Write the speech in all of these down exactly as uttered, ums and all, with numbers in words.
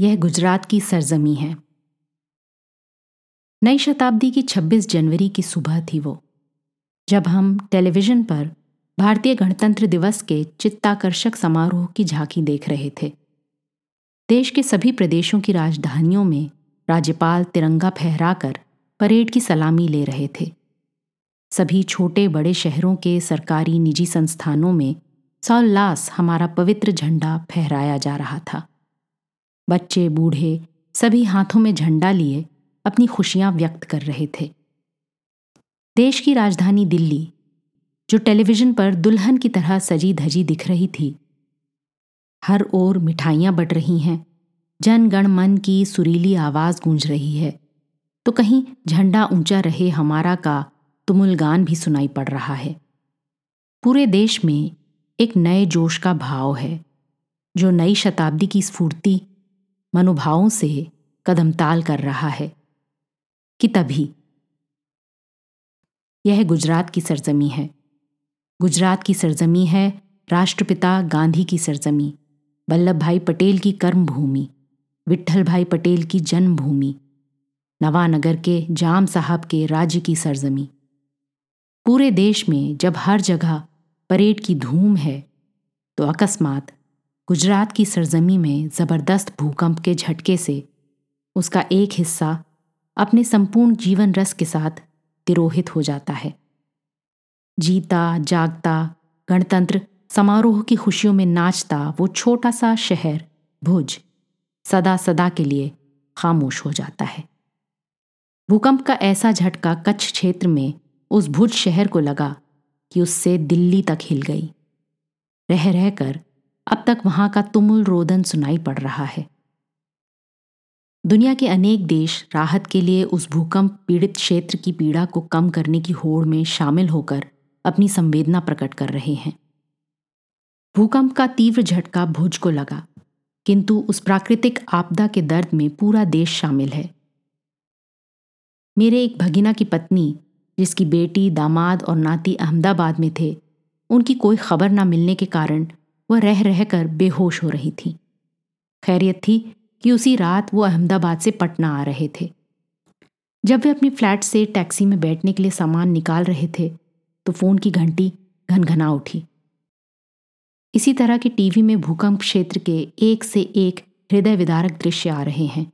यह गुजरात की सरजमी है। नई शताब्दी की छब्बीस जनवरी की सुबह थी वो, जब हम टेलीविजन पर भारतीय गणतंत्र दिवस के चित्ताकर्षक समारोह की झांकी देख रहे थे। देश के सभी प्रदेशों की राजधानियों में राज्यपाल तिरंगा फहराकर परेड की सलामी ले रहे थे। सभी छोटे बड़े शहरों के सरकारी निजी संस्थानों में सोल्लास हमारा पवित्र झंडा फहराया जा रहा था। बच्चे बूढ़े सभी हाथों में झंडा लिए अपनी खुशियां व्यक्त कर रहे थे। देश की राजधानी दिल्ली, जो टेलीविजन पर दुल्हन की तरह सजी धजी दिख रही थी, हर ओर मिठाइयां बंट रही हैं, जन गण मन की सुरीली आवाज गूंज रही है, तो कहीं झंडा ऊंचा रहे हमारा का तुमुल गान भी सुनाई पड़ रहा है। पूरे देश में एक नए जोश का भाव है, जो नई शताब्दी की स्फूर्ति मनोभावों से कदम ताल कर रहा है कि तभी यह गुजरात की सरजमी है। गुजरात की सरजमी है राष्ट्रपिता गांधी की सरजमी, वल्लभ भाई पटेल की कर्म भूमि, विठ्ठल भाई पटेल की जन्मभूमि, नवानगर के जाम साहब के राज्य की सरजमी। पूरे देश में जब हर जगह परेड की धूम है, तो अकस्मात गुजरात की सरजमी में ज़बरदस्त भूकंप के झटके से उसका एक हिस्सा अपने संपूर्ण जीवन रस के साथ तिरोहित हो जाता है। जीता जागता गणतंत्र समारोह की खुशियों में नाचता वो छोटा सा शहर भुज सदा सदा के लिए खामोश हो जाता है। भूकंप का ऐसा झटका कच्छ क्षेत्र में उस भुज शहर को लगा कि उससे दिल्ली तक हिल गई। रह रहकर अब तक वहां का तुमुल रोदन सुनाई पड़ रहा है। दुनिया के अनेक देश राहत के लिए उस भूकंप पीड़ित क्षेत्र की पीड़ा को कम करने की होड़ में शामिल होकर अपनी संवेदना प्रकट कर रहे हैं। भूकंप का तीव्र झटका भुज को लगा, किंतु उस प्राकृतिक आपदा के दर्द में पूरा देश शामिल है। मेरे एक भगिना की पत्नी, जिसकी बेटी, दामाद और नाती अहमदाबाद में थे, उनकी कोई खबर न मिलने के कारण वह रह रहकर बेहोश हो रही थी। खैरियत थी कि उसी रात वो अहमदाबाद से पटना आ रहे थे। जब वे अपने फ्लैट से टैक्सी में बैठने के लिए सामान निकाल रहे थे तो फ़ोन की घंटी घनघना उठी। इसी तरह की टीवी में भूकंप क्षेत्र के एक से एक हृदय विदारक दृश्य आ रहे हैं।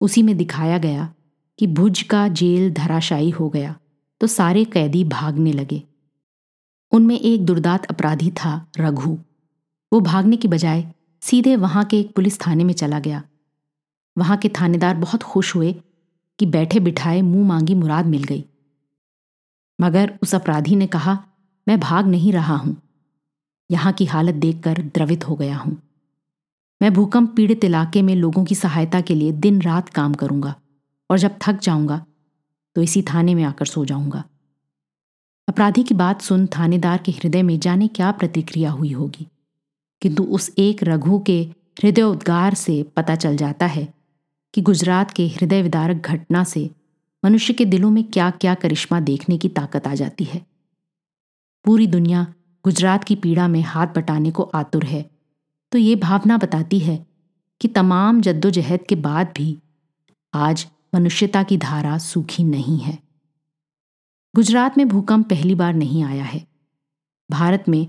उसी में दिखाया गया कि भुज का जेल धराशायी हो गया तो सारे कैदी भागने लगे। उनमें एक दुर्दांत अपराधी था, रघु। वो भागने की बजाय सीधे वहाँ के एक पुलिस थाने में चला गया। वहाँ के थानेदार बहुत खुश हुए कि बैठे बिठाए मुंह मांगी मुराद मिल गई। मगर उस अपराधी ने कहा, मैं भाग नहीं रहा हूँ, यहाँ की हालत देखकर द्रवित हो गया हूँ। मैं भूकंप पीड़ित इलाके में लोगों की सहायता के लिए दिन रात काम करूँगा और जब थक जाऊंगा तो इसी थाने में आकर सो जाऊंगा। अपराधी की बात सुन थानेदार के हृदय में जाने क्या प्रतिक्रिया हुई होगी, किंतु उस एक रघु के हृदय उद्गार से पता चल जाता है कि गुजरात के हृदय विदारक घटना से मनुष्य के दिलों में क्या क्या करिश्मा देखने की ताकत आ जाती है। पूरी दुनिया गुजरात की पीड़ा में हाथ बटाने को आतुर है, तो ये भावना बताती है कि तमाम जद्दोजहद के बाद भी आज मनुष्यता की धारा सूखी नहीं है। गुजरात में भूकंप पहली बार नहीं आया है। भारत में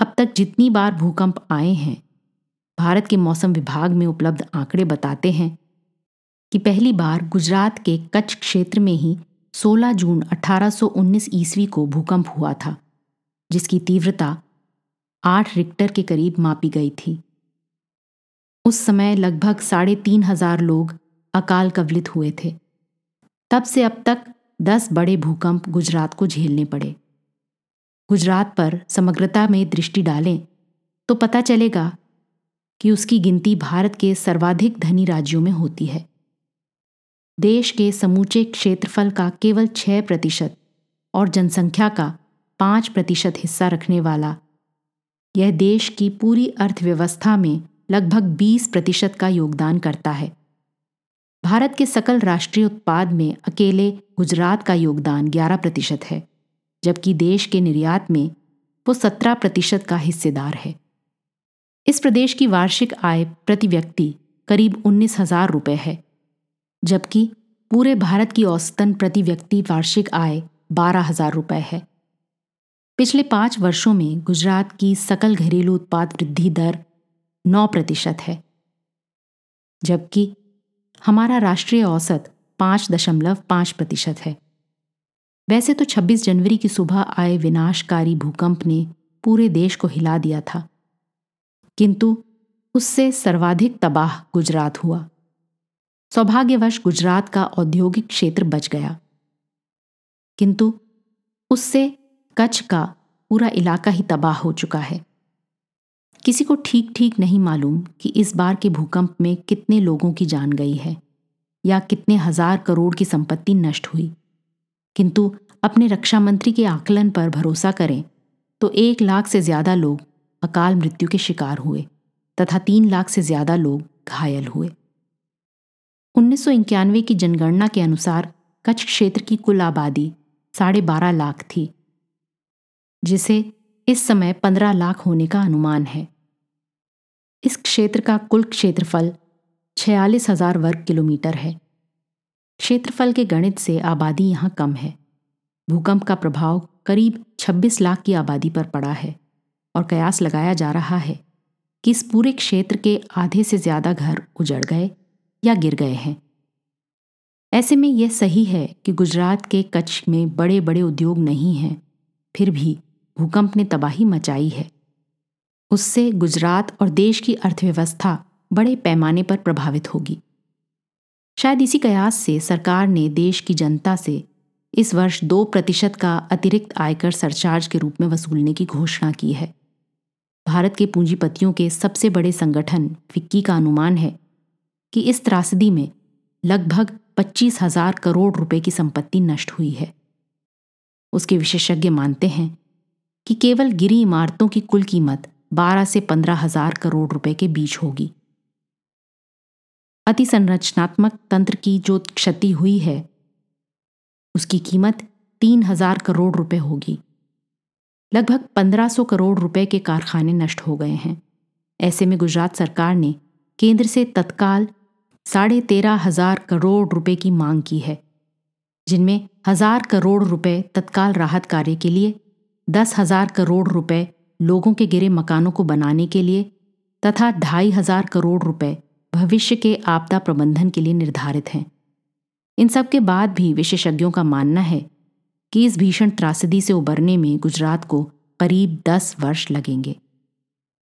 अब तक जितनी बार भूकंप आए हैं, भारत के मौसम विभाग में उपलब्ध आंकड़े बताते हैं कि पहली बार गुजरात के कच्छ क्षेत्र में ही सोलह जून अठारह सौ उन्नीस ईस्वी को भूकंप हुआ था, जिसकी तीव्रता आठ रिक्टर के करीब मापी गई थी। उस समय लगभग साढ़े तीन हजार लोग अकाल कवलित हुए थे। तब से अब तक दस बड़े भूकंप गुजरात को झेलने पड़े। गुजरात पर समग्रता में दृष्टि डालें तो पता चलेगा कि उसकी गिनती भारत के सर्वाधिक धनी राज्यों में होती है। देश के समूचे क्षेत्रफल का केवल छः प्रतिशत और जनसंख्या का पाँच प्रतिशत हिस्सा रखने वाला यह देश की पूरी अर्थव्यवस्था में लगभग बीस प्रतिशत का योगदान करता है। भारत के सकल राष्ट्रीय उत्पाद में अकेले गुजरात का योगदान ग्यारह प्रतिशत है, जबकि देश के निर्यात में वो सत्रह प्रतिशत का हिस्सेदार है। इस प्रदेश की वार्षिक आय प्रति व्यक्ति करीब उन्नीस हजार रुपये है, जबकि पूरे भारत की औसतन प्रति व्यक्ति वार्षिक आय बारह हजार रुपये है। पिछले पाँच वर्षों में गुजरात की सकल घरेलू उत्पाद वृद्धि दर नौ प्रतिशत है, जबकि हमारा राष्ट्रीय औसत पाँच दशमलव पाँच प्रतिशत है। वैसे तो छब्बीस जनवरी की सुबह आए विनाशकारी भूकंप ने पूरे देश को हिला दिया था, किंतु उससे सर्वाधिक तबाह गुजरात हुआ। सौभाग्यवश गुजरात का औद्योगिक क्षेत्र बच गया, किंतु उससे कच्छ का पूरा इलाका ही तबाह हो चुका है। किसी को ठीक ठीक नहीं मालूम कि इस बार के भूकंप में कितने लोगों की जान गई है या कितने हजार करोड़ की संपत्ति नष्ट हुई, किंतु अपने रक्षा मंत्री के आकलन पर भरोसा करें तो एक लाख से ज़्यादा लोग अकाल मृत्यु के शिकार हुए तथा तीन लाख से ज़्यादा लोग घायल हुए। उन्नीस सौ इक्यानवे की जनगणना के अनुसार कच्छ क्षेत्र की कुल आबादी साढ़े बारह लाख थी, जिसे इस समय पंद्रह लाख होने का अनुमान है। इस क्षेत्र का कुल क्षेत्रफल छियालीस हजार वर्ग किलोमीटर है। क्षेत्रफल के गणित से आबादी यहाँ कम है। भूकंप का प्रभाव करीब छब्बीस लाख की आबादी पर पड़ा है और कयास लगाया जा रहा है कि इस पूरे क्षेत्र के आधे से ज़्यादा घर उजड़ गए या गिर गए हैं। ऐसे में यह सही है कि गुजरात के कच्छ में बड़े बड़े उद्योग नहीं हैं, फिर भी भूकंप ने तबाही मचाई है। उससे गुजरात और देश की अर्थव्यवस्था बड़े पैमाने पर प्रभावित होगी। शायद इसी कयास से सरकार ने देश की जनता से इस वर्ष दो प्रतिशत का अतिरिक्त आयकर सरचार्ज के रूप में वसूलने की घोषणा की है। भारत के पूंजीपतियों के सबसे बड़े संगठन फिक्की का अनुमान है कि इस त्रासदी में लगभग पच्चीस हजार करोड़ रुपए की संपत्ति नष्ट हुई है। उसके विशेषज्ञ मानते हैं कि केवल गिरी इमारतों की कुल कीमत बारह से पंद्रह हजार करोड़ रुपए के बीच होगी। अतिसंरचनात्मक तंत्र की जो क्षति हुई है उसकी कीमत तीन हजार करोड़ रुपए होगी। लगभग पंद्रह सौ करोड़ रुपए के कारखाने नष्ट हो गए हैं। ऐसे में गुजरात सरकार ने केंद्र से तत्काल साढ़े तेरह हजार करोड़ रुपए की मांग की है, जिनमें हजार करोड़ रुपए तत्काल राहत कार्य के लिए, दस हजार करोड़ रुपए लोगों के गिरे मकानों को बनाने के लिए तथा ढाई हजार करोड़ रुपए भविष्य के आपदा प्रबंधन के लिए निर्धारित हैं। इन सब के बाद भी विशेषज्ञों का मानना है कि इस भीषण त्रासदी से उबरने में गुजरात को करीब दस वर्ष लगेंगे।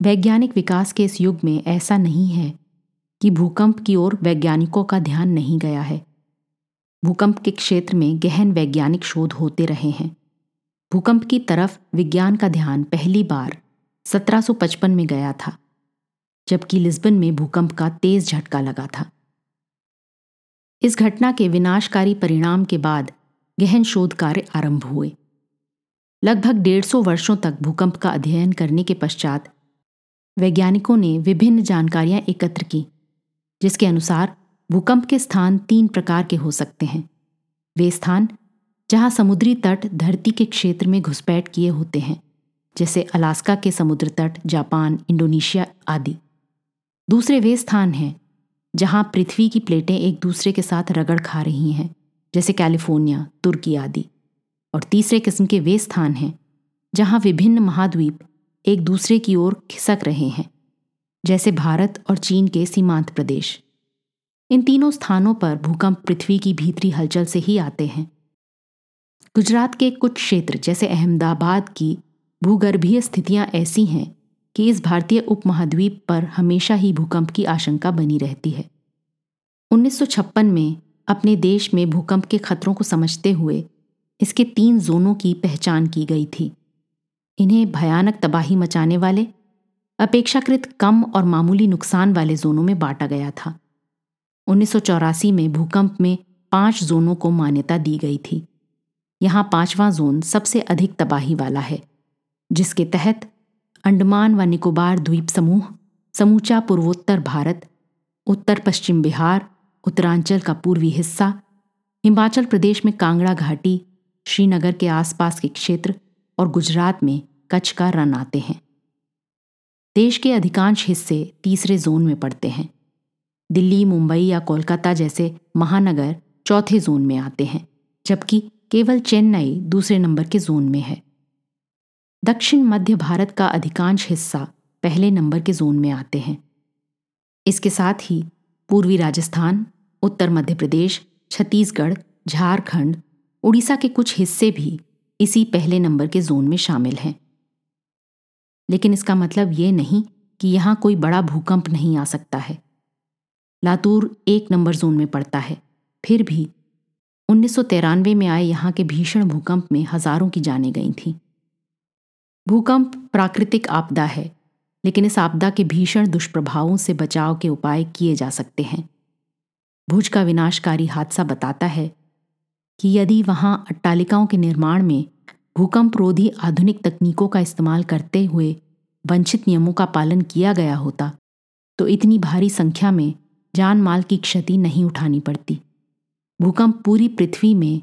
वैज्ञानिक विकास के इस युग में ऐसा नहीं है कि भूकंप की ओर वैज्ञानिकों का ध्यान नहीं गया है। भूकंप के क्षेत्र में गहन वैज्ञानिक शोध होते रहे हैं। भूकंप की तरफ विज्ञान का ध्यान पहली बार सत्रह सौ पचपन में गया था, जबकि लिस्बन में भूकंप का तेज झटका लगा था। इस घटना के विनाशकारी परिणाम के बाद गहन शोध कार्य आरंभ हुए। लगभग डेढ़ सौ वर्षों तक भूकंप का अध्ययन करने के पश्चात वैज्ञानिकों ने विभिन्न जानकारियां एकत्र की, जिसके अनुसार भूकंप के स्थान तीन प्रकार के हो सकते हैं। वे स्थान जहां समुद्री तट धरती के क्षेत्र में घुसपैठ किए होते हैं, जैसे अलास्का के समुद्र तट, जापान, इंडोनेशिया आदि। दूसरे वे स्थान हैं जहां पृथ्वी की प्लेटें एक दूसरे के साथ रगड़ खा रही हैं, जैसे कैलिफोर्निया, तुर्की आदि। और तीसरे किस्म के वे स्थान हैं जहां विभिन्न महाद्वीप एक दूसरे की ओर खिसक रहे हैं, जैसे भारत और चीन के सीमांत प्रदेश। इन तीनों स्थानों पर भूकंप पृथ्वी की भीतरी हलचल से ही आते हैं। गुजरात के कुछ क्षेत्र जैसे अहमदाबाद की भूगर्भीय स्थितियां ऐसी हैं कि इस भारतीय उपमहाद्वीप पर हमेशा ही भूकंप की आशंका बनी रहती है। उन्नीस सौ छप्पन में अपने देश में भूकंप के खतरों को समझते हुए इसके तीन जोनों की पहचान की गई थी। इन्हें भयानक तबाही मचाने वाले, अपेक्षाकृत कम और मामूली नुकसान वाले जोनों में बांटा गया था। उन्नीस सौ चौरासी में भूकंप में पांच जोनों को मान्यता दी गई थी। यहाँ पांचवां जोन सबसे अधिक तबाही वाला है, जिसके तहत अंडमान व निकोबार द्वीप समूह, समूचा पूर्वोत्तर भारत, उत्तर पश्चिम बिहार, उत्तरांचल का पूर्वी हिस्सा, हिमाचल प्रदेश में कांगड़ा घाटी, श्रीनगर के आसपास के क्षेत्र और गुजरात में कच्छ का रन आते हैं। देश के अधिकांश हिस्से तीसरे जोन में पड़ते हैं। दिल्ली, मुंबई या कोलकाता जैसे महानगर चौथे जोन में आते हैं, जबकि केवल चेन्नई दूसरे नंबर के जोन में है। दक्षिण मध्य भारत का अधिकांश हिस्सा पहले नंबर के जोन में आते हैं। इसके साथ ही पूर्वी राजस्थान, उत्तर मध्य प्रदेश, छत्तीसगढ़, झारखंड, उड़ीसा के कुछ हिस्से भी इसी पहले नंबर के जोन में शामिल हैं। लेकिन इसका मतलब ये नहीं कि यहाँ कोई बड़ा भूकंप नहीं आ सकता है। लातूर एक नंबर जोन में पड़ता है, फिर भी उन्नीस सौ तिरानवे में आए यहाँ के भीषण भूकंप में हजारों की जानें गई थीं। भूकंप प्राकृतिक आपदा है, लेकिन इस आपदा के भीषण दुष्प्रभावों से बचाव के उपाय किए जा सकते हैं। भुज का विनाशकारी हादसा बताता है कि यदि वहां अट्टालिकाओं के निर्माण में भूकंप रोधी आधुनिक तकनीकों का इस्तेमाल करते हुए वंचित नियमों का पालन किया गया होता तो इतनी भारी संख्या में जान माल की क्षति नहीं उठानी पड़ती। भूकंप पूरी पृथ्वी में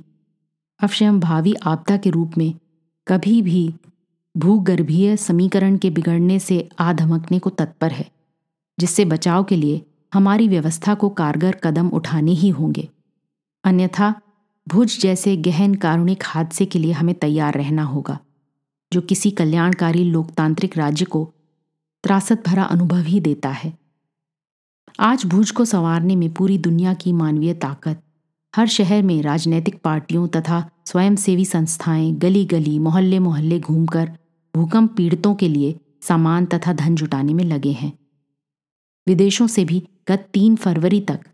अवश्यंभावी आपदा के रूप में कभी भी भूगर्भीय समीकरण के बिगड़ने से आधमकने को तत्पर है, जिससे बचाव के लिए हमारी व्यवस्था को कारगर कदम उठाने ही होंगे, अन्यथा भुज जैसे गहन कारुणिक हादसे के लिए हमें तैयार रहना होगा, जो किसी कल्याणकारी लोकतांत्रिक राज्य को त्रासद भरा अनुभव ही देता है। आज भुज को संवारने में पूरी दुनिया की मानवीय ताकत, हर शहर में राजनीतिक पार्टियों तथा स्वयंसेवी संस्थाएं गली गली, मोहल्ले मोहल्ले घूमकर भूकंप पीड़ितों के लिए सामान तथा धन जुटाने में लगे हैं। विदेशों से भी गत तीन फरवरी तक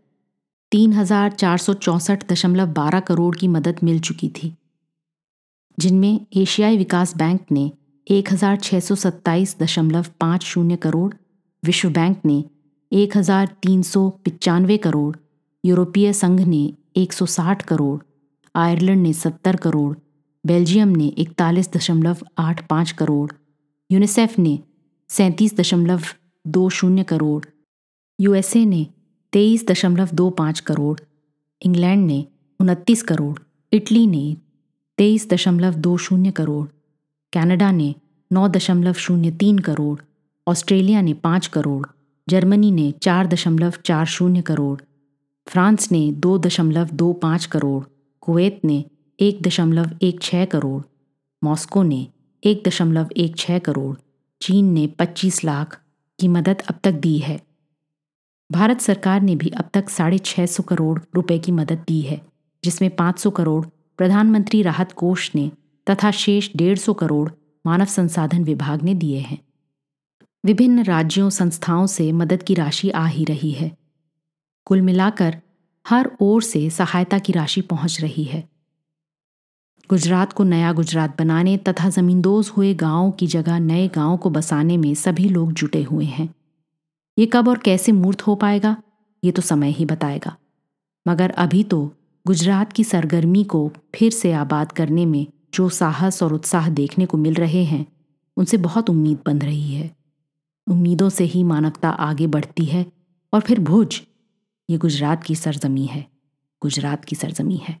तीन हजार चार सौ चौसठ दशमलव बारह करोड़ की मदद मिल चुकी थी, जिनमें एशियाई विकास बैंक ने एक हजार छः सौ सत्ताईस दशमलव पाँच शून्य करोड़, विश्व बैंक ने एक हजार तीन सौ पिचानवे करोड़, यूरोपीय संघ ने एक सौ साठ करोड़, आयरलैंड ने सत्तर करोड़, बेल्जियम ने इकतालीस दशमलव आठ पाँच करोड़, यूनिसेफ ने सैंतीस दशमलव दो शून्य करोड़, यूएसए ने तेईस दशमलव दो पाँच करोड़, इंग्लैंड ने उनतीस करोड़, इटली ने तेईस दशमलव दो शून्य करोड़, कनाडा ने नौ दशमलव शून्य तीन करोड़, ऑस्ट्रेलिया ने पाँच करोड़, जर्मनी ने चार दशमलव चार शून्य करोड़, फ्रांस ने दो दशमलव दो पाँच करोड़, कुवैत ने एक दशमलव एक छः करोड़, मॉस्को ने एक दशमलव एक छः करोड़, चीन ने पच्चीस लाख की मदद अब तक दी है। भारत सरकार ने भी अब तक साढ़े छः सौ करोड़ रुपए की मदद दी है, जिसमें पाँच सौ करोड़ प्रधानमंत्री राहत कोष ने तथा शेष डेढ़ सौ करोड़ मानव संसाधन विभाग ने दिए हैं। विभिन्न राज्यों, संस्थाओं से मदद की राशि आ ही रही है। कुल मिलाकर हर ओर से सहायता की राशि पहुंच रही है। गुजरात को नया गुजरात बनाने तथा जमींदोज हुए गांवों की जगह नए गांवों को बसाने में सभी लोग जुटे हुए हैं। ये कब और कैसे मूर्त हो पाएगा, ये तो समय ही बताएगा, मगर अभी तो गुजरात की सरगर्मी को फिर से आबाद करने में जो साहस और उत्साह देखने को मिल रहे हैं, उनसे बहुत उम्मीद बन रही है। उम्मीदों से ही मानवता आगे बढ़ती है और फिर भुज, ये गुजरात की सरजमी है, गुजरात की सरजमी है।